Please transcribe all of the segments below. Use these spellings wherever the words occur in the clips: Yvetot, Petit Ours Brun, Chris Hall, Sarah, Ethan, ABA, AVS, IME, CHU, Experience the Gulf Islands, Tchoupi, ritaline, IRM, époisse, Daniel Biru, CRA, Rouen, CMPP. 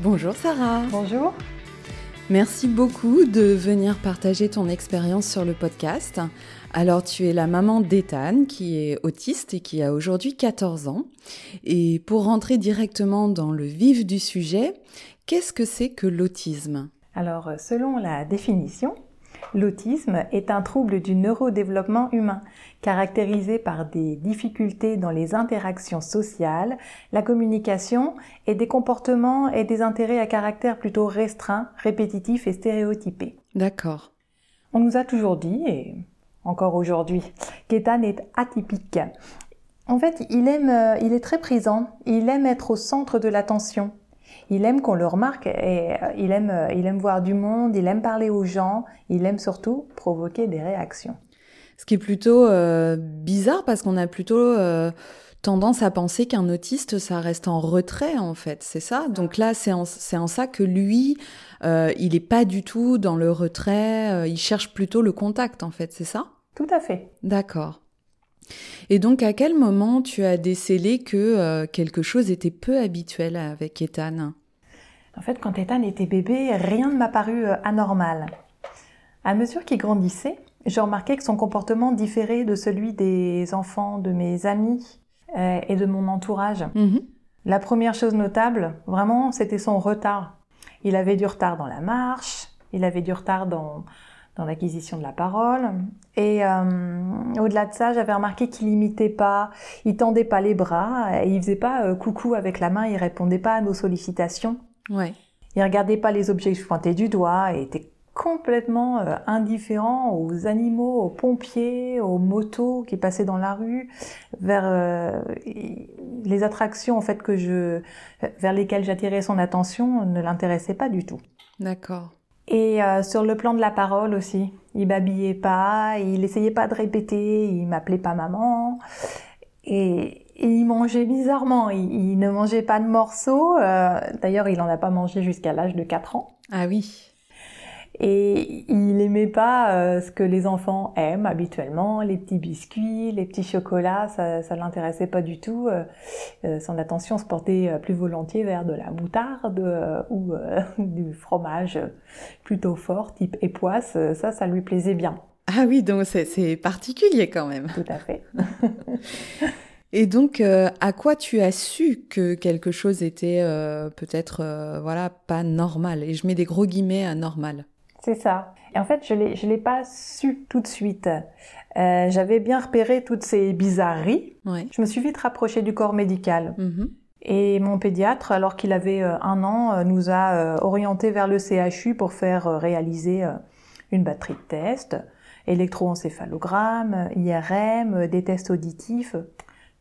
Bonjour Sarah. Bonjour. Merci beaucoup de venir partager ton expérience sur le podcast. Alors, tu es la maman d'Ethan, qui est autiste et qui a aujourd'hui 14 ans. Et pour rentrer directement dans le vif du sujet, qu'est-ce que c'est que l'autisme ? Alors, selon la définition, l'autisme est un trouble du neurodéveloppement humain, caractérisé par des difficultés dans les interactions sociales, la communication et des comportements et des intérêts à caractère plutôt restreint, répétitif et stéréotypé. D'accord. On nous a toujours dit, et encore aujourd'hui, qu'Ethan est atypique. En fait, il est très présent, il aime être au centre de l'attention. Il aime qu'on le remarque et il aime voir du monde, il aime parler aux gens, il aime surtout provoquer des réactions. Ce qui est plutôt bizarre parce qu'on a plutôt tendance à penser qu'un autiste, ça reste en retrait en fait, c'est ça ? Donc là, c'est en ça que lui, il n'est pas du tout dans le retrait, il cherche plutôt le contact en fait, c'est ça ? Tout à fait. D'accord. Et donc, à quel moment tu as décelé que quelque chose était peu habituel avec Ethan ? En fait, quand Ethan était bébé, rien ne m'a paru anormal. À mesure qu'il grandissait, je remarquais que son comportement différait de celui des enfants de mes amis et de mon entourage. Mmh. La première chose notable, vraiment, c'était son retard. Il avait du retard dans la marche, il avait du retard dans l'acquisition de la parole. Et au-delà de ça, j'avais remarqué qu'il n'imitait pas, il tendait pas les bras, et il faisait pas coucou avec la main, il répondait pas à nos sollicitations. Ouais. Il regardait pas les objets que je pointais du doigt, et était complètement indifférent aux animaux, aux pompiers, aux motos qui passaient dans la rue, vers les attractions en fait vers lesquelles j'attirais son attention ne l'intéressaient pas du tout. D'accord. Et sur le plan de la parole aussi, il babillait pas, il essayait pas de répéter, il m'appelait pas maman, et il mangeait bizarrement, il ne mangeait pas de morceaux, d'ailleurs il en a pas mangé jusqu'à l'âge de 4 ans. Ah oui. Et il aimait pas ce que les enfants aiment habituellement, les petits biscuits, les petits chocolats, ça l'intéressait pas du tout. Son attention se portait plus volontiers vers de la moutarde ou du fromage plutôt fort, type époisse. Ça lui plaisait bien. Ah oui, donc c'est particulier quand même. Tout à fait. Et donc, à quoi tu as su que quelque chose était peut-être, pas normal ? Et je mets des gros guillemets à normal. C'est ça. Et en fait, je l'ai pas su tout de suite. J'avais bien repéré toutes ces bizarreries. Ouais. Je me suis vite rapprochée du corps médical. Mm-hmm. Et mon pédiatre, alors qu'il avait 1 an, nous a orientés vers le CHU pour faire réaliser une batterie de tests, électroencéphalogramme, IRM, des tests auditifs.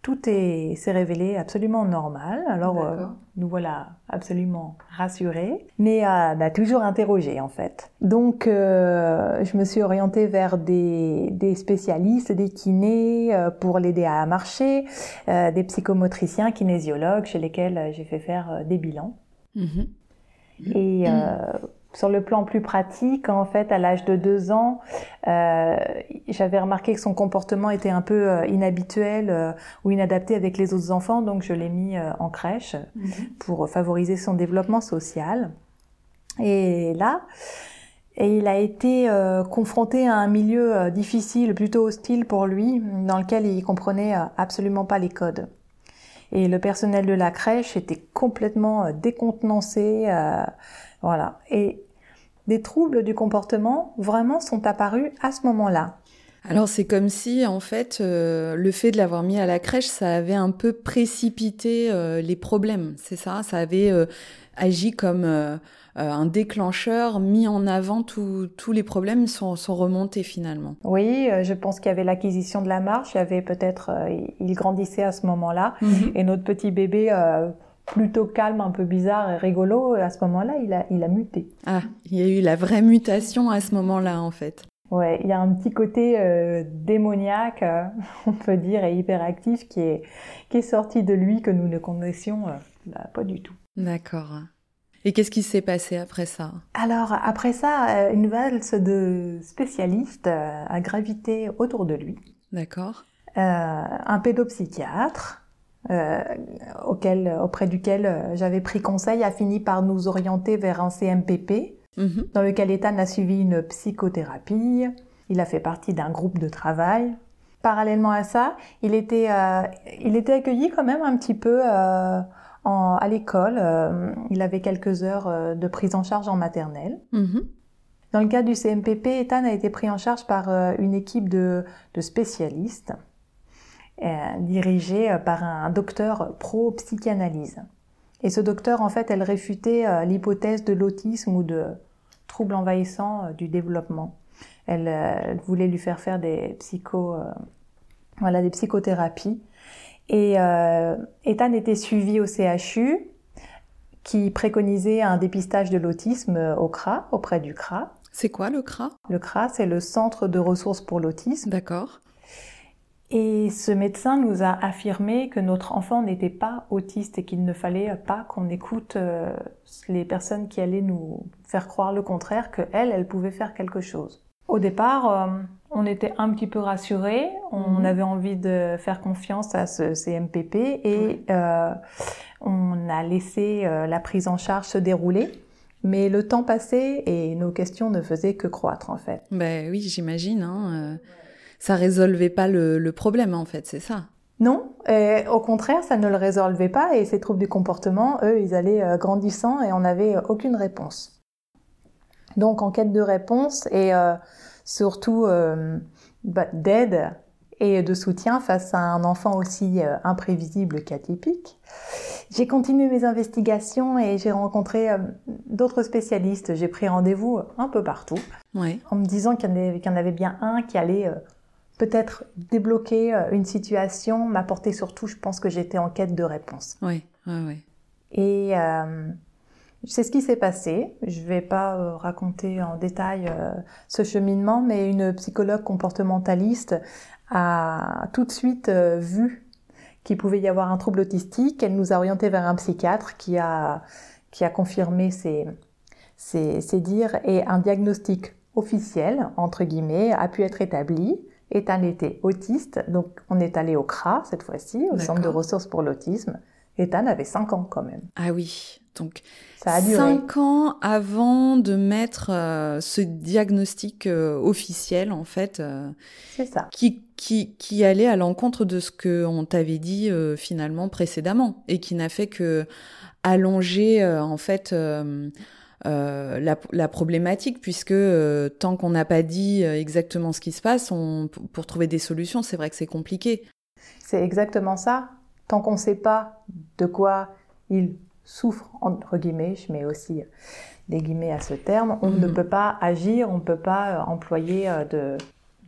Tout s'est révélé absolument normal. Alors, nous voilà absolument rassurés, mais toujours interrogés en fait. Donc, je me suis orientée vers des spécialistes, des kinés pour l'aider à marcher, des psychomotriciens, kinésiologues chez lesquels j'ai fait faire des bilans. Mmh. Et sur le plan plus pratique, en fait, à l'âge de 2 ans, j'avais remarqué que son comportement était un peu inhabituel ou inadapté avec les autres enfants, donc je l'ai mis en crèche pour favoriser son développement social. Et il a été confronté à un milieu difficile, plutôt hostile pour lui, dans lequel il comprenait absolument pas les codes. Et le personnel de la crèche était complètement décontenancé, voilà. Et des troubles du comportement vraiment sont apparus à ce moment-là. Alors c'est comme si en fait le fait de l'avoir mis à la crèche, ça avait un peu précipité les problèmes, c'est ça ? Ça avait agi comme un déclencheur, mis en avant tous les problèmes sont remontés finalement. Oui, je pense qu'il y avait l'acquisition de la marche, il y avait peut-être il grandissait à ce moment-là, mm-hmm. Et notre petit bébé plutôt calme, un peu bizarre et rigolo, à ce moment-là, il a muté. Ah, il y a eu la vraie mutation à ce moment-là, en fait. Ouais, il y a un petit côté démoniaque, on peut dire, et hyperactif qui est sorti de lui, que nous ne connaissions pas du tout. D'accord. Et qu'est-ce qui s'est passé après ça ? Alors, après ça, une valse de spécialistes a gravité autour de lui. D'accord. Un pédopsychiatre, auprès duquel j'avais pris conseil, a fini par nous orienter vers un CMPP, dans lequel Ethan a suivi une psychothérapie. Il a fait partie d'un groupe de travail. Parallèlement à ça, il était accueilli quand même un petit peu à l'école. Il avait quelques heures de prise en charge en maternelle. Dans le cas du CMPP, Ethan a été pris en charge par une équipe de spécialistes dirigée par un docteur pro-psychanalyse. Et ce docteur, en fait, elle réfutait l'hypothèse de l'autisme ou de troubles envahissants du développement. Elle voulait lui faire des des psychothérapies. Et Ethan était suivi au CHU, qui préconisait un dépistage de l'autisme au CRA, auprès du CRA. C'est quoi le CRA ? Le CRA, c'est le Centre de ressources pour l'autisme. D'accord. Et ce médecin nous a affirmé que notre enfant n'était pas autiste et qu'il ne fallait pas qu'on écoute les personnes qui allaient nous faire croire le contraire, qu'elle pouvait faire quelque chose. Au départ, on était un petit peu rassurés, on avait envie de faire confiance à ce CMPP et on a laissé la prise en charge se dérouler. Mais le temps passait et nos questions ne faisaient que croître, en fait. Ben oui, j'imagine, hein. Ça résolvait pas le problème, en fait, c'est ça? Non, et au contraire, ça ne le résolvait pas, et ces troubles du comportement, eux, ils allaient grandissant et on n'avait aucune réponse. Donc, en quête de réponse et surtout d'aide et de soutien face à un enfant aussi imprévisible qu'atypique, j'ai continué mes investigations et j'ai rencontré d'autres spécialistes. J'ai pris rendez-vous un peu partout, en me disant qu'il y en avait bien un qui allait peut-être débloquer une situation, m'apporter surtout, je pense que j'étais en quête de réponse. Oui. Et c'est ce qui s'est passé. Je ne vais pas raconter en détail ce cheminement, mais une psychologue comportementaliste a tout de suite vu qu'il pouvait y avoir un trouble autistique. Elle nous a orientés vers un psychiatre qui a confirmé ses dires, et un diagnostic officiel, entre guillemets, a pu être établi. Ethan était autiste, donc on est allé au CRA cette fois-ci, au Centre de ressources pour l'autisme. Ethan avait 5 ans quand même. Ah oui, donc ça a duré 5 ans avant de mettre ce diagnostic officiel, en fait. C'est ça. Qui allait à l'encontre de ce qu'on t'avait dit finalement précédemment, et qui n'a fait que allonger en fait la problématique, puisque tant qu'on n'a pas dit exactement ce qui se passe, pour trouver des solutions, c'est vrai que c'est compliqué. C'est exactement ça. Tant qu'on ne sait pas de quoi il souffre, entre guillemets, je mets aussi des guillemets à ce terme, on ne peut pas agir, on ne peut pas employer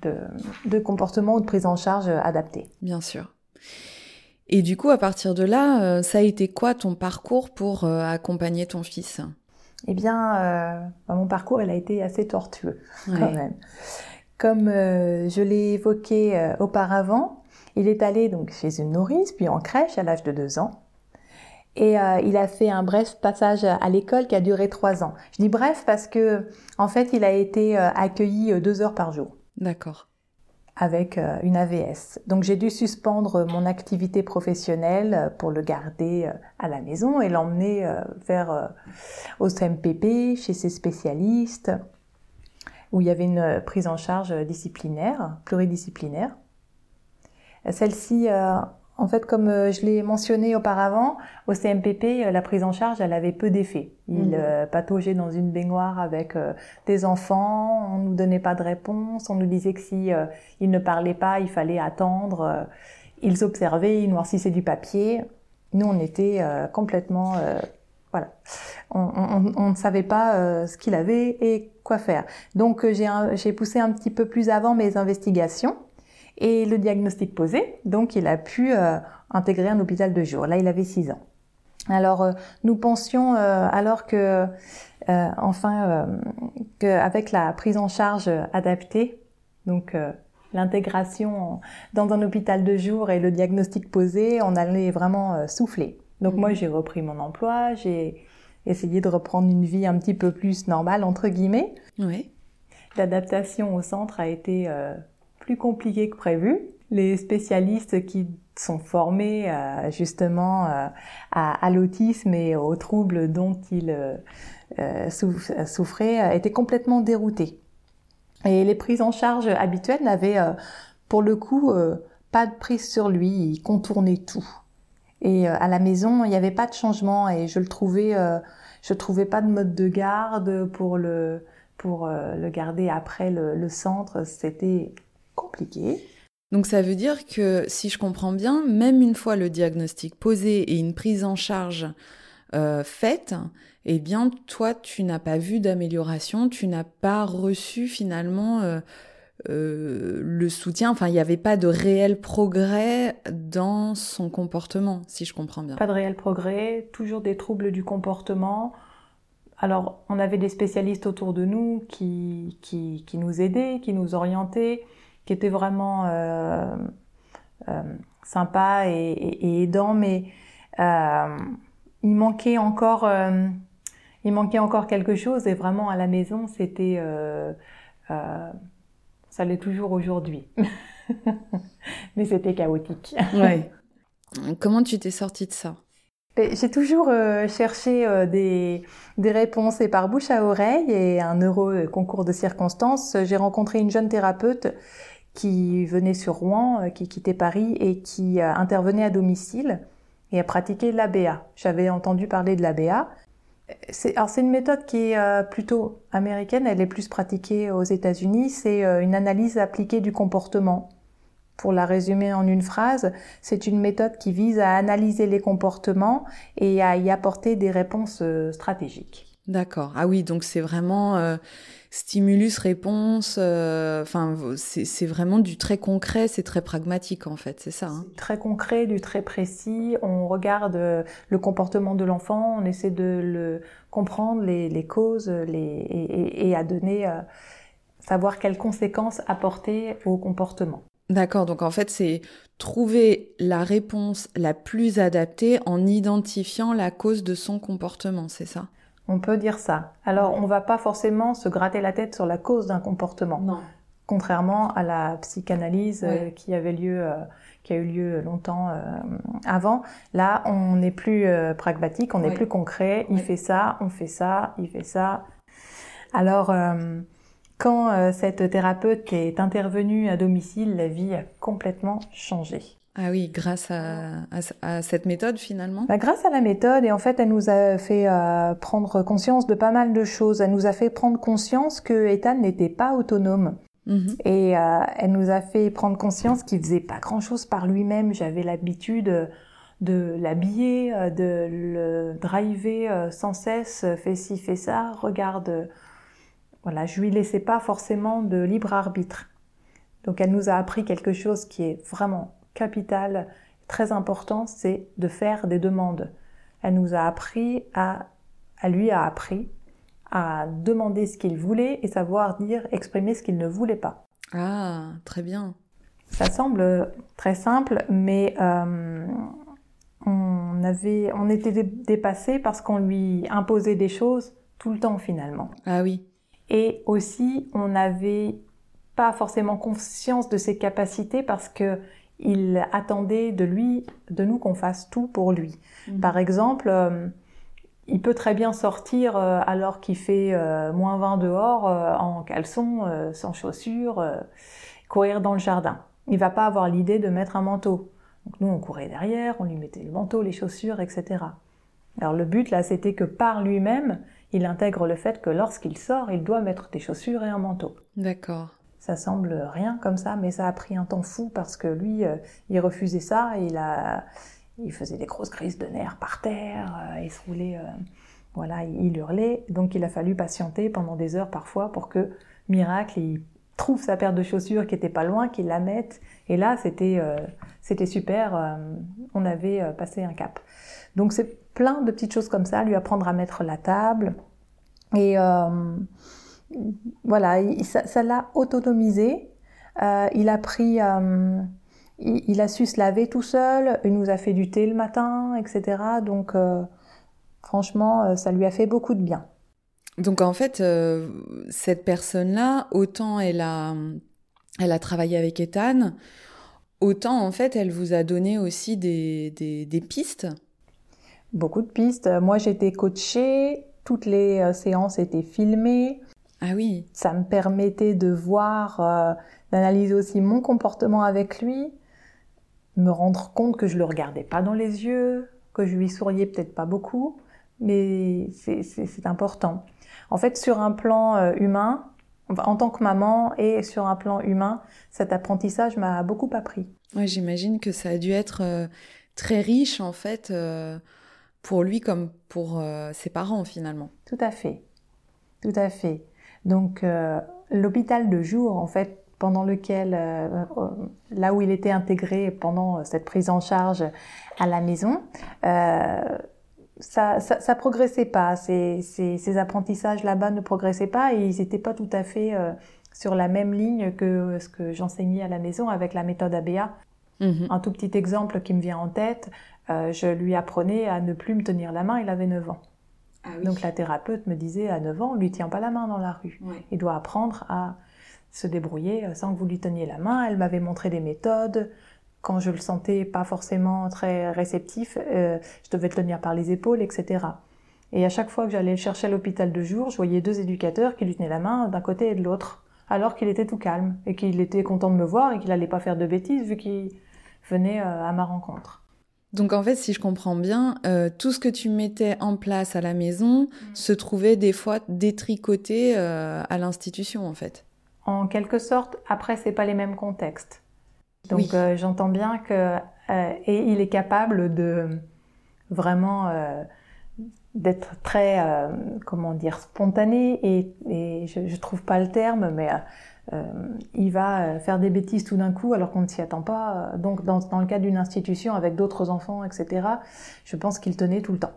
de comportement ou de prise en charge adaptée. Bien sûr. Et du coup, à partir de là, ça a été quoi ton parcours pour accompagner ton fils ? Eh bien, mon parcours, il a été assez tortueux, quand même. Comme je l'ai évoqué auparavant, il est allé donc chez une nourrice, puis en crèche à l'âge de 2 ans. Et il a fait un bref passage à l'école qui a duré 3 ans. Je dis bref parce que, en fait, il a été accueilli 2 heures par jour. D'accord. Avec une AVS. Donc, j'ai dû suspendre mon activité professionnelle pour le garder à la maison et l'emmener au CMPP, chez ses spécialistes, où il y avait une prise en charge pluridisciplinaire. Celle-ci, en fait, comme je l'ai mentionné auparavant, au CMPP, la prise en charge, elle avait peu d'effet. Il pataugeait dans une baignoire avec des enfants, on ne nous donnait pas de réponse, on nous disait que si il ne parlait pas, il fallait attendre. Ils observaient, ils noircissaient du papier. Nous, on était complètement... On ne savait pas ce qu'il avait et quoi faire. Donc, j'ai poussé un petit peu plus avant mes investigations. Et le diagnostic posé, donc il a pu intégrer un hôpital de jour. Là, il avait 6 ans. Alors, nous pensions qu'avec la prise en charge adaptée, donc l'intégration dans un hôpital de jour et le diagnostic posé, on allait vraiment souffler. Donc moi, j'ai repris mon emploi, j'ai essayé de reprendre une vie un petit peu plus normale, entre guillemets. Oui. L'adaptation au centre a été... plus compliqué que prévu. les spécialistes qui sont formés justement à l'autisme et aux troubles dont il souffrait étaient complètement déroutés. Et les prises en charge habituelles n'avaient pour le coup pas de prise sur lui, il contournait tout. Et à la maison, il n'y avait pas de changement et je trouvais pas de mode de garde pour le garder après le centre, c'était compliqué. Donc ça veut dire que, si je comprends bien, même une fois le diagnostic posé et une prise en charge faite, eh bien toi tu n'as pas vu d'amélioration, tu n'as pas reçu finalement le soutien, enfin il n'y avait pas de réel progrès dans son comportement, si je comprends bien. Pas de réel progrès, toujours des troubles du comportement. Alors on avait des spécialistes autour de nous qui nous aidaient, qui nous orientaient, qui étaient vraiment sympas et aidants, mais il manquait encore quelque chose, et vraiment à la maison c'était ça l'est toujours aujourd'hui. Mais c'était chaotique. Ouais. Comment tu t'es sortie de ça? J'ai toujours cherché des réponses, et par bouche à oreille et un heureux concours de circonstances, j'ai rencontré une jeune thérapeute qui venait sur Rouen, qui quittait Paris et qui intervenait à domicile et elle pratiquait l'ABA. J'avais entendu parler de l'ABA. C'est une méthode qui est plutôt américaine, elle est plus pratiquée aux États-Unis. C'est une analyse appliquée du comportement. Pour la résumer en une phrase, c'est une méthode qui vise à analyser les comportements et à y apporter des réponses stratégiques. D'accord. Ah oui, donc c'est vraiment stimulus-réponse. Enfin, c'est vraiment du très concret, c'est très pragmatique en fait, c'est ça, hein ? C'est très concret, du très précis. On regarde le comportement de l'enfant, on essaie de le comprendre, les causes, et à donner, savoir quelles conséquences apporter au comportement. D'accord, donc en fait, c'est trouver la réponse la plus adaptée en identifiant la cause de son comportement, c'est ça ? On peut dire ça. Alors, on ne va pas forcément se gratter la tête sur la cause d'un comportement. Non. Contrairement à la psychanalyse qui a eu lieu longtemps avant. Là, on est plus pragmatique, on est plus concret. Il fait ça, on fait ça, il fait ça. Alors, quand cette thérapeute est intervenue à domicile, la vie a complètement changé. Ah oui, grâce à cette méthode finalement. Grâce à la méthode, et en fait elle nous a fait prendre conscience de pas mal de choses. Elle nous a fait prendre conscience que Ethan n'était pas autonome. Mm-hmm. Et elle nous a fait prendre conscience qu'il faisait pas grand-chose par lui-même. J'avais l'habitude de l'habiller, de le driver sans cesse, fais ci, fais ça, regarde. Voilà, je lui laissais pas forcément de libre arbitre. Donc elle nous a appris quelque chose qui est vraiment capital, très important, c'est de faire des demandes. Elle nous a appris à demander ce qu'il voulait et savoir exprimer ce qu'il ne voulait pas. Ah, très bien. Ça semble très simple, mais on était dépassés parce qu'on lui imposait des choses tout le temps finalement. Ah oui. Et aussi, on n'avait pas forcément conscience de ses capacités parce que il attendait de nous qu'on fasse tout pour lui. Mmh. Par exemple, il peut très bien sortir alors qu'il fait moins 20 dehors, en caleçon, sans chaussures, courir dans le jardin. Il va pas avoir l'idée de mettre un manteau. Donc nous, on courait derrière, on lui mettait le manteau, les chaussures, etc. Alors le but là, c'était que par lui-même, il intègre le fait que lorsqu'il sort, il doit mettre des chaussures et un manteau. D'accord. Ça semble rien comme ça, mais ça a pris un temps fou parce que lui, il refusait ça. Il faisait des grosses crises de nerfs par terre, il se roulait, voilà, il hurlait. Donc il a fallu patienter pendant des heures parfois pour que, miracle, il trouve sa paire de chaussures qui était pas loin, qu'il la mette. Et là, c'était super, on avait passé un cap. Donc c'est plein de petites choses comme ça, lui apprendre à mettre la table. Et voilà, ça l'a autonomisé, il a pris, il a su se laver tout seul, il nous a fait du thé le matin, etc. Donc franchement, ça lui a fait beaucoup de bien. Donc en fait, cette personne-là, autant elle a travaillé avec Ethan, autant en fait elle vous a donné aussi des pistes. Beaucoup de pistes. Moi j'étais coachée, toutes les séances étaient filmées. Ah oui. Ça me permettait de voir, d'analyser aussi mon comportement avec lui, me rendre compte que je le regardais pas dans les yeux, que je lui souriais peut-être pas beaucoup, mais c'est important. En fait, sur un plan humain, en tant que maman et sur un plan humain, cet apprentissage m'a beaucoup appris. Ouais, j'imagine que ça a dû être très riche en fait pour lui comme pour ses parents finalement. Tout à fait, tout à fait. Donc l'hôpital de jour en fait, pendant lequel, là où il était intégré pendant cette prise en charge à la maison, ça progressait pas. Ces apprentissages là-bas ne progressaient pas et ils étaient pas tout à fait sur la même ligne que ce que j'enseignais à la maison avec la méthode ABA. Mmh. Un tout petit exemple qui me vient en tête, je lui apprenais à ne plus me tenir la main, il avait 9 ans. Ah oui. Donc la thérapeute me disait à 9 ans, on lui tient pas la main dans la rue. Ouais. Il doit apprendre à se débrouiller sans que vous lui teniez la main. Elle m'avait montré des méthodes. Quand je le sentais pas forcément très réceptif, je devais le tenir par les épaules, etc. Et à chaque fois que j'allais le chercher à l'hôpital de jour, je voyais deux éducateurs qui lui tenaient la main d'un côté et de l'autre, alors qu'il était tout calme et qu'il était content de me voir et qu'il allait pas faire de bêtises vu qu'il venait à ma rencontre. Donc en fait, si je comprends bien, tout ce que tu mettais en place à la maison se trouvait des fois détricoté à l'institution en fait. En quelque sorte, après, c'est pas les mêmes contextes. Donc, oui. J'entends bien que et il est capable de vraiment d'être très spontané et je trouve pas le terme, mais il va faire des bêtises tout d'un coup alors qu'on ne s'y attend pas. Donc, dans le cadre d'une institution avec d'autres enfants, etc., je pense qu'il tenait tout le temps.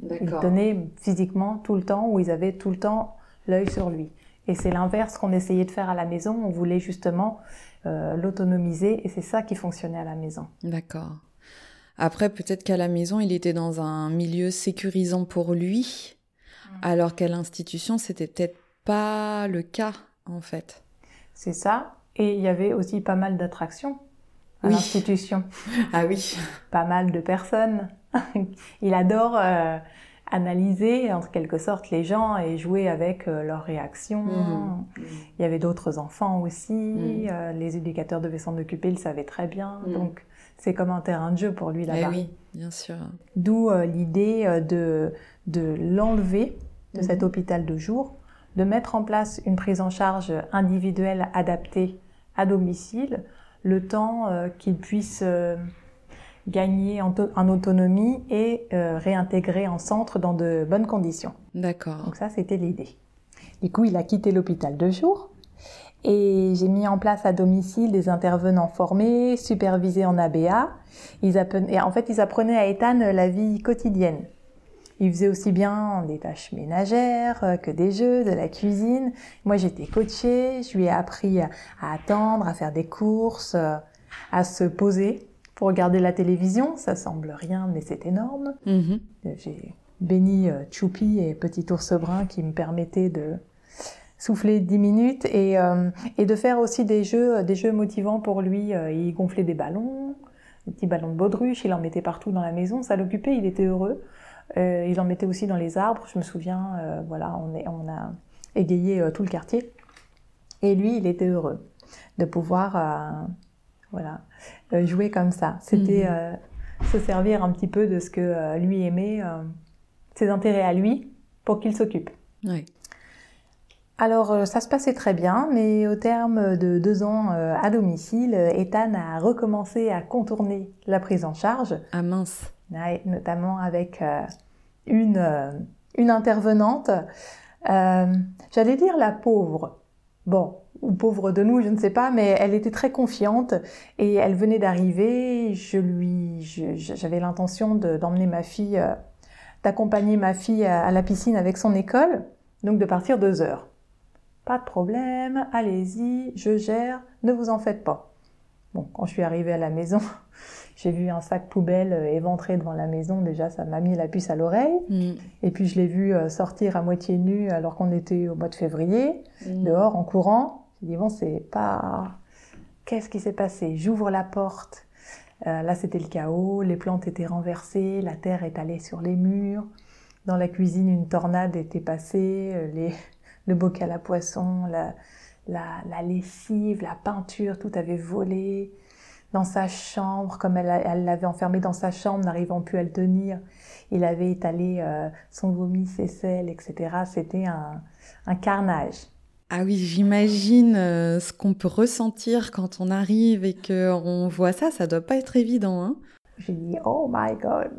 D'accord. Il tenait physiquement tout le temps, où ils avaient tout le temps l'œil sur lui. Et c'est l'inverse qu'on essayait de faire à la maison. On voulait justement l'autonomiser et c'est ça qui fonctionnait à la maison. D'accord. Après, peut-être qu'à la maison, il était dans un milieu sécurisant pour lui, alors qu'à l'institution, c'était peut-être pas le cas, en fait. C'est ça. Et il y avait aussi pas mal d'attractions à l'institution. Ah oui. Pas mal de personnes. Il adore... analyser en quelque sorte les gens et jouer avec leurs réactions. Il y avait d'autres enfants aussi, les éducateurs devaient s'en occuper, ils le savaient très bien, donc c'est comme un terrain de jeu pour lui là-bas. Eh oui, bien sûr. D'où l'idée de l'enlever de cet hôpital de jour, de mettre en place une prise en charge individuelle adaptée à domicile, le temps qu'il puisse... gagner en autonomie et réintégrer en centre dans de bonnes conditions. D'accord. Donc ça, c'était l'idée. Du coup, il a quitté l'hôpital de jour et j'ai mis en place à domicile des intervenants formés, supervisés en ABA. Ils apprenaient à Ethan la vie quotidienne. Ils faisaient aussi bien des tâches ménagères que des jeux, de la cuisine. Moi, j'étais coachée, je lui ai appris à attendre, à faire des courses, à se poser. Pour regarder la télévision, ça semble rien, mais c'est énorme. Mmh. J'ai béni Tchoupi et Petit Ours Brun qui me permettaient de souffler 10 minutes et de faire aussi des jeux motivants pour lui. Il gonflait des ballons, des petits ballons de baudruche, il en mettait partout dans la maison, ça l'occupait, il était heureux. Il en mettait aussi dans les arbres, je me souviens, on a égayé tout le quartier. Et lui, il était heureux de pouvoir... jouer comme ça. C'était se servir un petit peu de ce que lui aimait, ses intérêts à lui, pour qu'il s'occupe. Oui. Alors, ça se passait très bien, mais au terme de 2 ans à domicile, Ethan a recommencé à contourner la prise en charge. Ah mince. Ouais, notamment avec une intervenante. J'allais dire la pauvre. Bon, ou pauvre de nous, je ne sais pas, mais elle était très confiante et elle venait d'arriver. J'avais l'intention d'emmener ma fille, d'accompagner ma fille à la piscine avec son école, donc de partir 2 heures. Pas de problème, allez-y, je gère, ne vous en faites pas. Bon, quand je suis arrivée à la maison, j'ai vu un sac poubelle éventré devant la maison. Déjà, ça m'a mis la puce à l'oreille. Mmh. Et puis, je l'ai vu sortir à moitié nue alors qu'on était au mois de février, dehors, en courant. J'ai dit, bon, c'est pas... Qu'est-ce qui s'est passé ? J'ouvre la porte. Là, c'était le chaos. Les plantes étaient renversées. La terre est allée sur les murs. Dans la cuisine, une tornade était passée. Le bocal à poisson, la lessive, la peinture, tout avait volé. Dans sa chambre, comme elle l'avait enfermé dans sa chambre, n'arrivant plus à le tenir, il avait étalé son vomi, ses selles, etc. C'était un carnage. Ah oui, j'imagine ce qu'on peut ressentir quand on arrive et qu'on voit ça. Ça doit pas être évident, hein. J'ai dit « Oh my God !»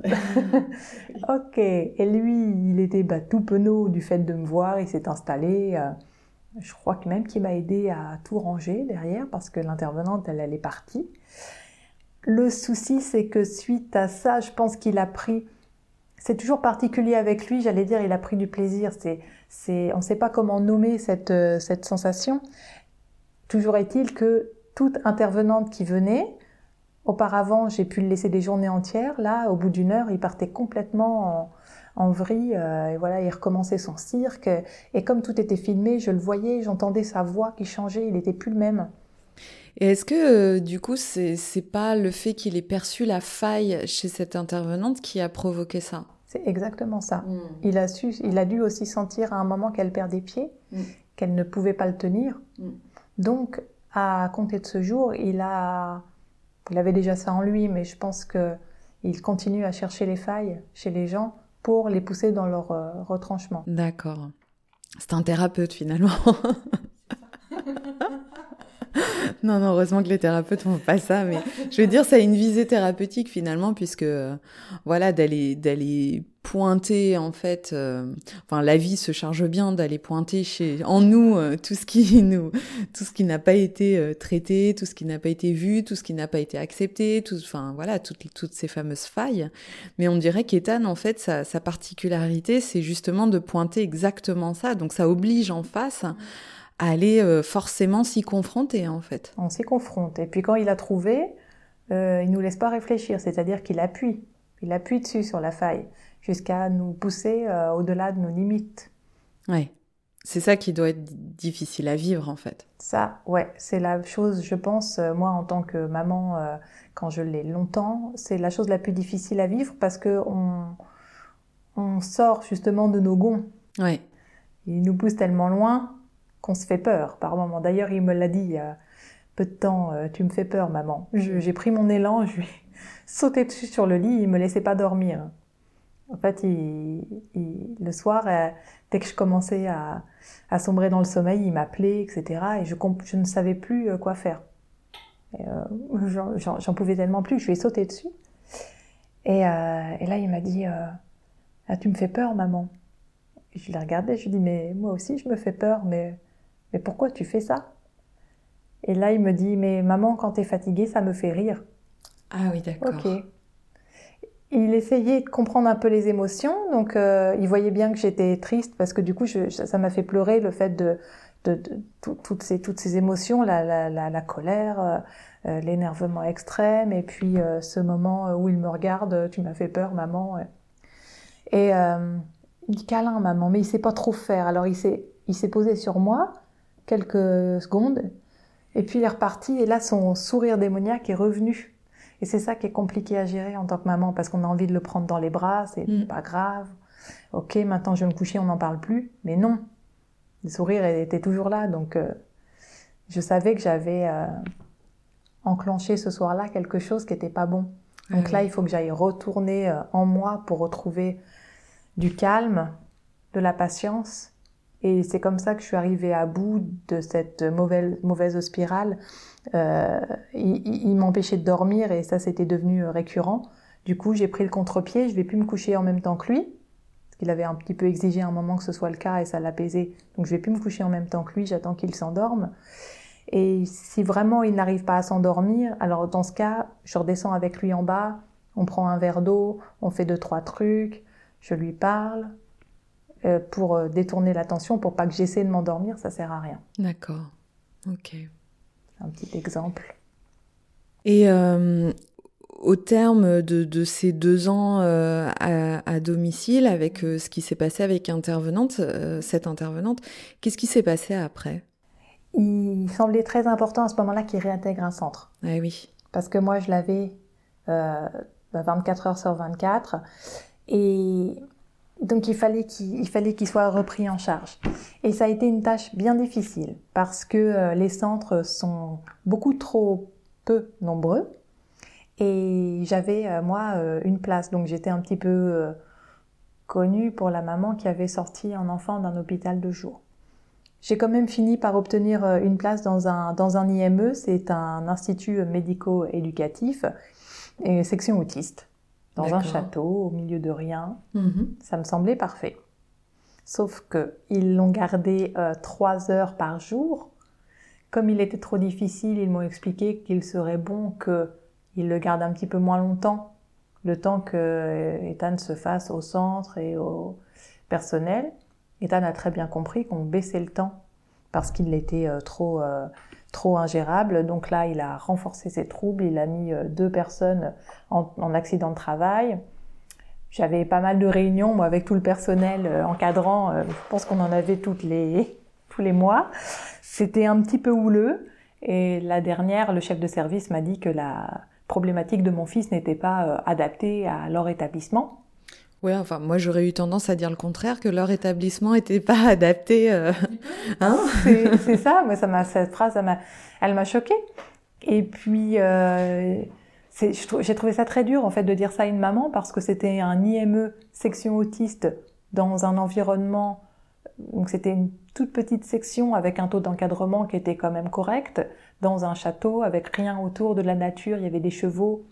Ok. Et lui, il était tout penaud du fait de me voir. Il s'est installé. Je crois que même qu'il m'a aidé à tout ranger derrière parce que l'intervenante, elle est partie. Le souci, c'est que suite à ça, je pense qu'il a pris... C'est toujours particulier avec lui, j'allais dire, il a pris du plaisir. On ne sait pas comment nommer cette sensation. Toujours est-il que toute intervenante qui venait... Auparavant, j'ai pu le laisser des journées entières. Là, au bout d'une heure, il partait complètement en vrille. Et voilà, il recommençait son cirque. Et comme tout était filmé, je le voyais, j'entendais sa voix qui changeait. Il n'était plus le même. Et est-ce que, du coup, c'est pas le fait qu'il ait perçu la faille chez cette intervenante qui a provoqué ça ? C'est exactement ça. Mmh. Il a dû aussi sentir à un moment qu'elle perdait pied, qu'elle ne pouvait pas le tenir. Mmh. Donc, à compter de ce jour, il avait déjà ça en lui, mais je pense qu'il continue à chercher les failles chez les gens pour les pousser dans leur retranchement. D'accord. C'est un thérapeute, finalement. Non, heureusement que les thérapeutes ne font pas ça, mais je veux dire, ça a une visée thérapeutique, finalement, puisque, voilà, d'aller pointer, en fait... la vie se charge bien d'aller pointer en nous tout ce qui n'a pas été traité, tout ce qui n'a pas été vu, tout ce qui n'a pas été accepté, toutes ces fameuses failles. Mais on dirait qu'Ethan, en fait, sa particularité, c'est justement de pointer exactement ça. Donc, ça oblige en face... à aller forcément s'y confronter, en fait. On s'y confronte. Et puis quand il a trouvé, il ne nous laisse pas réfléchir. C'est-à-dire qu'il appuie. Il appuie dessus sur la faille, jusqu'à nous pousser au-delà de nos limites. Oui. C'est ça qui doit être difficile à vivre, en fait. Ça, ouais. C'est la chose, je pense, moi, en tant que maman, quand je l'ai longtemps, c'est la chose la plus difficile à vivre parce qu'on sort justement de nos gonds. Oui. Il nous pousse tellement loin... qu'on se fait peur par moment. D'ailleurs, il me l'a dit il y a peu de temps, « Tu me fais peur, maman. » J'ai pris mon élan, je lui ai sauté dessus sur le lit, il ne me laissait pas dormir. En fait, le soir, dès que je commençais à sombrer dans le sommeil, il m'appelait, etc. Et je ne savais plus quoi faire. J'en pouvais tellement plus, je lui ai sauté dessus. Et là, il m'a dit « Ah, tu me fais peur, maman. » Je l'ai regardé, je lui ai dit « Mais moi aussi, je me fais peur, mais... » « Mais pourquoi tu fais ça ?» Et là, il me dit « Mais maman, quand t'es fatiguée, ça me fait rire. » Ah oui, d'accord. Ok. Il essayait de comprendre un peu les émotions. Donc, il voyait bien que j'étais triste parce que du coup, ça m'a fait pleurer le fait de toutes ces émotions, la colère, l'énervement extrême et puis ce moment où il me regarde « Tu m'as fait peur, maman. » Et il dit « Câlin, maman. » Mais il ne sait pas trop faire. Alors, il s'est posé sur moi quelques secondes, et puis il est reparti, et là, son sourire démoniaque est revenu. Et c'est ça qui est compliqué à gérer en tant que maman, parce qu'on a envie de le prendre dans les bras, c'est pas grave. Ok, maintenant je vais me coucher, on n'en parle plus. Mais non, le sourire était toujours là, donc je savais que j'avais enclenché ce soir-là quelque chose qui n'était pas bon. Donc là, il faut que j'aille retourner en moi pour retrouver du calme, de la patience. Et c'est comme ça que je suis arrivée à bout de cette mauvaise spirale. Il m'empêchait de dormir et ça, c'était devenu récurrent. Du coup, j'ai pris le contre-pied. Je ne vais plus me coucher en même temps que lui. Parce qu'il avait un petit peu exigé à un moment que ce soit le cas et ça l'apaisait. Donc, je ne vais plus me coucher en même temps que lui. J'attends qu'il s'endorme. Et si vraiment il n'arrive pas à s'endormir, alors dans ce cas, je redescends avec lui en bas. On prend un verre d'eau. On fait 2-3 trucs. Je lui parle. Pour détourner l'attention, pour pas que j'essaie de m'endormir, ça sert à rien. D'accord, ok. Un petit exemple. Et au terme de ces 2 ans à domicile, avec ce qui s'est passé avec cette intervenante, qu'est-ce qui s'est passé après ? il semblait très important à ce moment-là qu'il réintègre un centre. Ah oui. Parce que moi, je l'avais 24 heures sur 24. Et donc, il fallait qu'il soit repris en charge. Et ça a été une tâche bien difficile parce que les centres sont beaucoup trop peu nombreux. Et j'avais, moi, une place. Donc, j'étais un petit peu connue pour la maman qui avait sorti un enfant d'un hôpital de jour. J'ai quand même fini par obtenir une place dans un IME, c'est un institut médico-éducatif, et section autiste, dans D'accord. un château, au milieu de rien. Mm-hmm. Ça me semblait parfait. Sauf qu'ils l'ont gardé 3 heures par jour. Comme il était trop difficile, ils m'ont expliqué qu'il serait bon qu'ils le gardent un petit peu moins longtemps, le temps que Ethan se fasse au centre et au personnel. Ethan a très bien compris qu'on baissait le temps parce qu'il était trop ingérable. Donc là, il a renforcé ses troubles. Il a mis 2 personnes en accident de travail. J'avais pas mal de réunions, moi, avec tout le personnel encadrant. Je pense qu'on en avait tous les mois. C'était un petit peu houleux. Et la dernière, le chef de service m'a dit que la problématique de mon fils n'était pas adaptée à leur établissement. Oui, enfin, moi, j'aurais eu tendance à dire le contraire, que leur établissement n'était pas adapté. Hein c'est ça, mais cette phrase, elle m'a choquée. Et puis, j'ai trouvé ça très dur, en fait, de dire ça à une maman, parce que c'était un IME section autiste dans un environnement. Donc, c'était une toute petite section avec un taux d'encadrement qui était quand même correct, dans un château, avec rien autour, de la nature, il y avait des chevaux.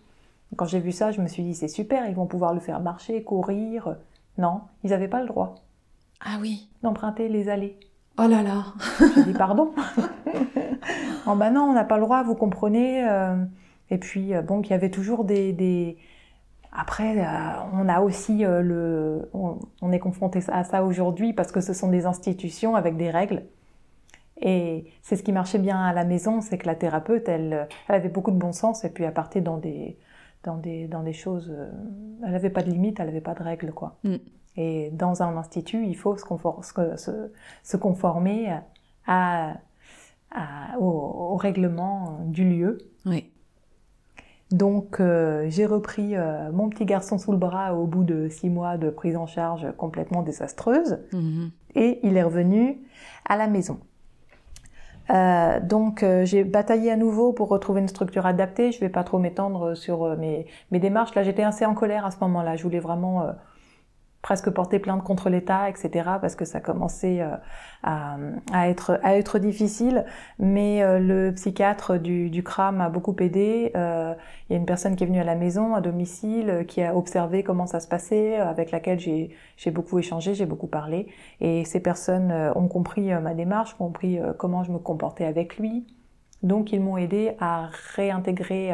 Quand j'ai vu ça, je me suis dit, c'est super, ils vont pouvoir le faire marcher, courir. Non, ils n'avaient pas le droit. Ah oui. D'emprunter les allées. Oh là là. J'ai dit, pardon. Oh ben non, on n'a pas le droit, vous comprenez. Et puis, bon, il y avait toujours des... Après, on a aussi On est confronté à ça aujourd'hui parce que ce sont des institutions avec des règles. Et c'est ce qui marchait bien à la maison, c'est que la thérapeute, elle avait beaucoup de bon sens et puis elle partait dans des choses... elle n'avait pas de limite, elle n'avait pas de règles, quoi. Mm. Et dans un institut, il faut se conformer au règlement du lieu. Oui. Donc, j'ai repris mon petit garçon sous le bras au bout de 6 mois de prise en charge complètement désastreuse. Mm-hmm. Et il est revenu à la maison. Donc, j'ai bataillé à nouveau pour retrouver une structure adaptée. Je ne vais pas trop m'étendre sur mes démarches. Là, j'étais assez en colère à ce moment-là. Je voulais vraiment presque porter plainte contre l'État, etc. parce que ça commençait à être difficile. Mais le psychiatre du CRA m'a beaucoup aidée. Il y a une personne qui est venue à la maison, à domicile, qui a observé comment ça se passait, avec laquelle j'ai beaucoup échangé, j'ai beaucoup parlé. Et ces personnes ont compris ma démarche, ont compris comment je me comportais avec lui. Donc, ils m'ont aidée à réintégrer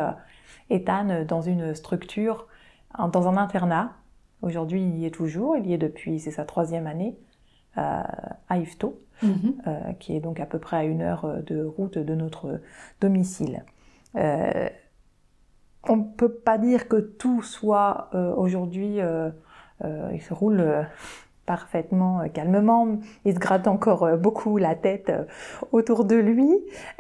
Ethan dans une structure, dans un internat. Aujourd'hui, il y est toujours. Il y est depuis, c'est sa 3e année, à Yvetot, mm-hmm. Qui est donc à peu près à 1 heure de route de notre domicile. On ne peut pas dire que tout soit aujourd'hui... il se roule parfaitement, calmement. Il se gratte encore beaucoup la tête autour de lui.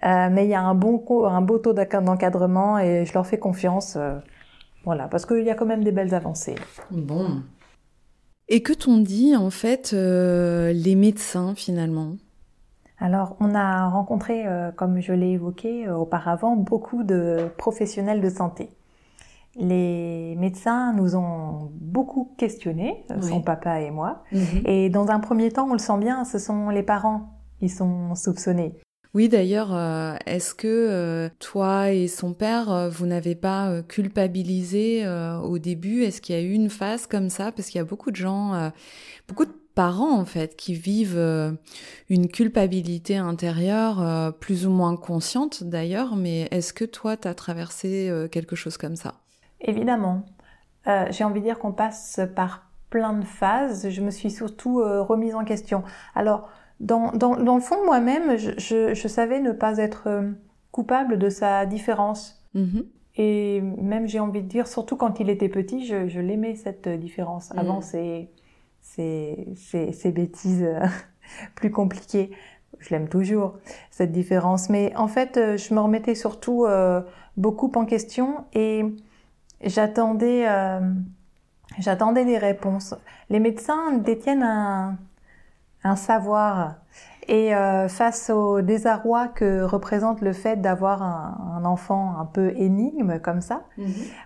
Mais il y a un beau taux d'encadrement et je leur fais confiance... Voilà, parce qu'il y a quand même des belles avancées. Bon. Et que t'ont dit, en fait, les médecins, finalement ? Alors, on a rencontré, comme je l'ai évoqué auparavant, beaucoup de professionnels de santé. Les médecins nous ont beaucoup questionnés, oui. Son papa et moi. Mm-hmm. Et dans un premier temps, on le sent bien, ce sont les parents qui sont soupçonnés. Oui, d'ailleurs, est-ce que toi et son père, vous n'avez pas culpabilisé au début ? Est-ce qu'il y a eu une phase comme ça ? Parce qu'il y a beaucoup de gens, beaucoup de parents en fait, qui vivent une culpabilité intérieure plus ou moins consciente d'ailleurs, mais est-ce que toi, t'as traversé quelque chose comme ça ? Évidemment. J'ai envie de dire qu'on passe par plein de phases. Je me suis surtout remise en question. Alors... Dans le fond, moi-même, je savais ne pas être coupable de sa différence. Mmh. Et même, j'ai envie de dire, surtout quand il était petit, je l'aimais, cette différence. Avant, c'est ces bêtises plus compliquées. je l'aime toujours, cette différence. Mais en fait, je me remettais surtout beaucoup en question et j'attendais des réponses. Les médecins détiennent un savoir. Et face au désarroi que représente le fait d'avoir un enfant un peu énigme comme ça,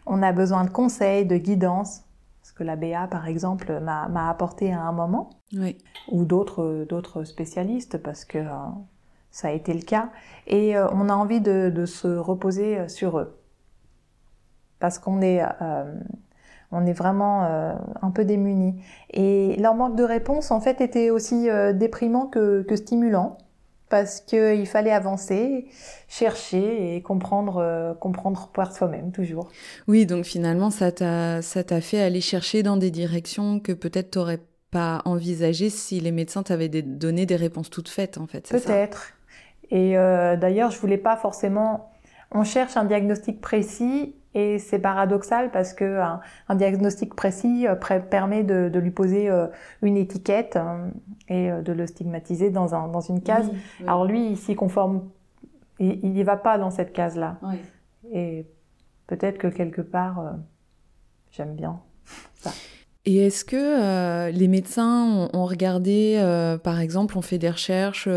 on a besoin de conseils, de guidance. Ce que l'ABA, par exemple, m'a apporté à un moment, oui. Ou d'autres spécialistes, parce que ça a été le cas. Et on a envie de se reposer sur eux. Parce qu'on est... on est vraiment un peu démunis. Et leur manque de réponse, en fait, était aussi déprimant que stimulant, parce qu'il fallait avancer, chercher et comprendre par soi-même, toujours. Oui, donc finalement, ça t'a fait aller chercher dans des directions que peut-être t'aurais pas envisagées si les médecins t'avaient donné des réponses toutes faites, en fait, c'est ça ? Peut-être. Et d'ailleurs, je voulais pas forcément... On cherche un diagnostic précis, et c'est paradoxal parce que un diagnostic précis permet de lui poser une étiquette et de le stigmatiser dans une case. Oui, oui. Alors lui, il s'y conforme, il n'y va pas dans cette case-là. Oui. Et peut-être que quelque part, j'aime bien ça. Et est-ce que les médecins ont regardé, par exemple, ont fait des recherches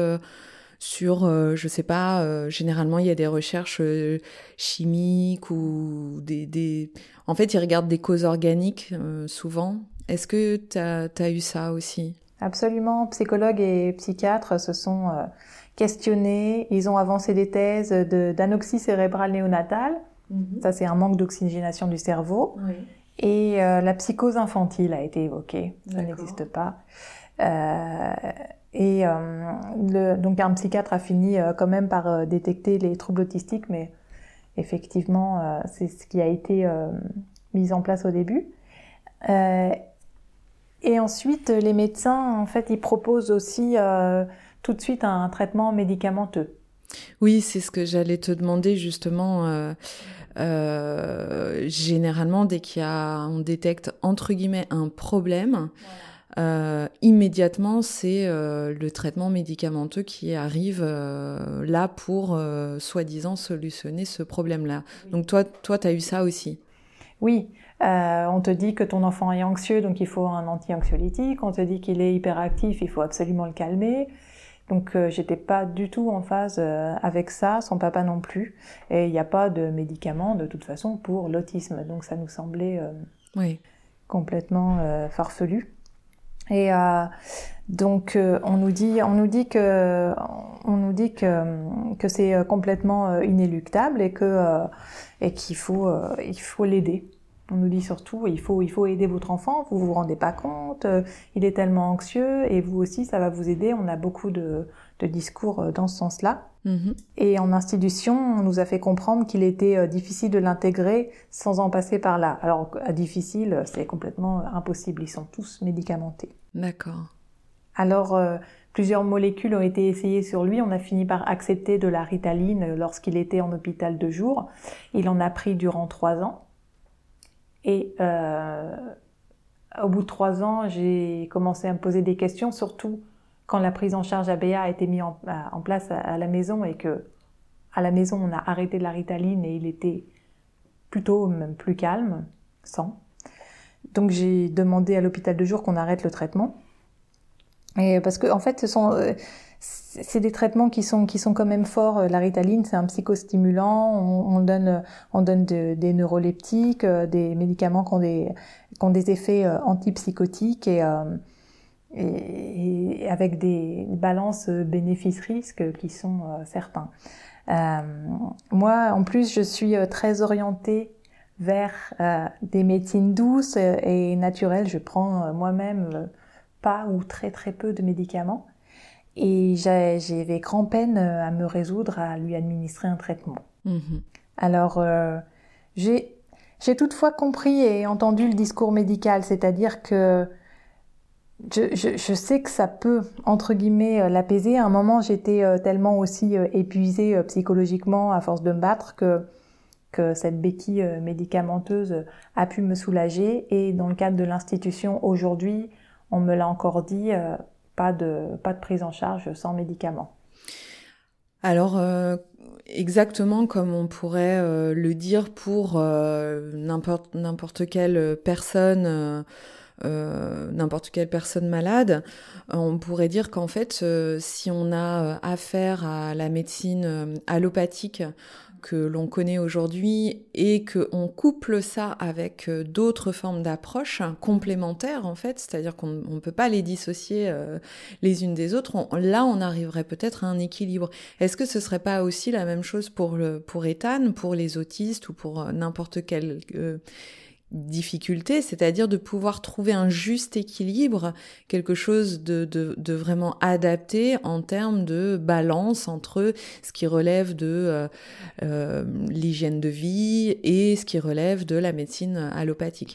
sur, je sais pas, généralement il y a des recherches chimiques ou des... En fait, ils regardent des causes organiques souvent. Est-ce que t'as eu ça aussi ? Absolument. Psychologues et psychiatres se sont questionnés. Ils ont avancé des thèses d'anoxie cérébrale néonatale. Mm-hmm. Ça, c'est un manque d'oxygénation du cerveau. Oui. Et la psychose infantile a été évoquée. Ça n'existe pas. Et donc un psychiatre a fini quand même par détecter les troubles autistiques, mais effectivement, c'est ce qui a été mis en place au début. Et ensuite, les médecins, en fait, ils proposent aussi tout de suite un traitement médicamenteux. Oui, c'est ce que j'allais te demander justement. Généralement, dès on détecte entre guillemets un problème... Ouais. Immédiatement, c'est le traitement médicamenteux qui arrive là pour, soi-disant, solutionner ce problème-là. Oui. Donc toi, t'as eu ça aussi ? Oui. On te dit que ton enfant est anxieux, donc il faut un anti-anxiolytique. On te dit qu'il est hyperactif, il faut absolument le calmer. Donc, j'étais pas du tout en phase avec ça, son papa non plus. Et il n'y a pas de médicament, de toute façon, pour l'autisme. Donc, ça nous semblait oui. Complètement farfelu. Et donc on nous dit que c'est complètement inéluctable et que qu'il faut l'aider. On nous dit surtout il faut aider votre enfant, vous vous rendez pas compte, il est tellement anxieux et vous aussi ça va vous aider. On a beaucoup de discours dans ce sens-là. Mmh. Et en institution, on nous a fait comprendre qu'il était difficile de l'intégrer sans en passer par là. Alors, difficile, c'est complètement impossible. Ils sont tous médicamentés. D'accord. Alors, plusieurs molécules ont été essayées sur lui. On a fini par accepter de la ritaline lorsqu'il était en hôpital de jour. Il en a pris durant 3 ans. Et au bout de 3 ans, j'ai commencé à me poser des questions, surtout... Quand la prise en charge ABA a été mise en place à la maison et que, à la maison, on a arrêté la ritaline et il était plutôt même plus calme, sans. Donc, j'ai demandé à l'hôpital de jour qu'on arrête le traitement. Et parce que, en fait, c'est des traitements qui sont quand même forts. La ritaline, c'est un psychostimulant. On donne des neuroleptiques, des médicaments qui ont des effets antipsychotiques et avec des balances bénéfices-risques qui sont certains. Moi, en plus, je suis très orientée vers des médecines douces et naturelles. Je prends moi-même pas ou très très peu de médicaments et j'avais grande peine à me résoudre à lui administrer un traitement. Mmh. Alors, j'ai toutefois compris et entendu le discours médical, c'est-à-dire que je sais que ça peut, entre guillemets, l'apaiser. À un moment, j'étais tellement aussi épuisée psychologiquement à force de me battre que cette béquille médicamenteuse a pu me soulager. Et dans le cadre de l'institution, aujourd'hui, on me l'a encore dit, pas de prise en charge sans médicaments. Alors, exactement comme on pourrait le dire pour n'importe quelle personne... n'importe quelle personne malade, on pourrait dire qu'en fait, si on a affaire à la médecine allopathique que l'on connaît aujourd'hui et qu'on couple ça avec d'autres formes d'approches complémentaires, en fait, c'est-à-dire qu'on ne peut pas les dissocier les unes des autres, on arriverait peut-être à un équilibre. Est-ce que ce ne serait pas aussi la même chose pour Ethan, pour les autistes ou pour n'importe quel... difficulté, c'est-à-dire de pouvoir trouver un juste équilibre, quelque chose de vraiment adapté en termes de balance entre ce qui relève de l'hygiène de vie et ce qui relève de la médecine allopathique.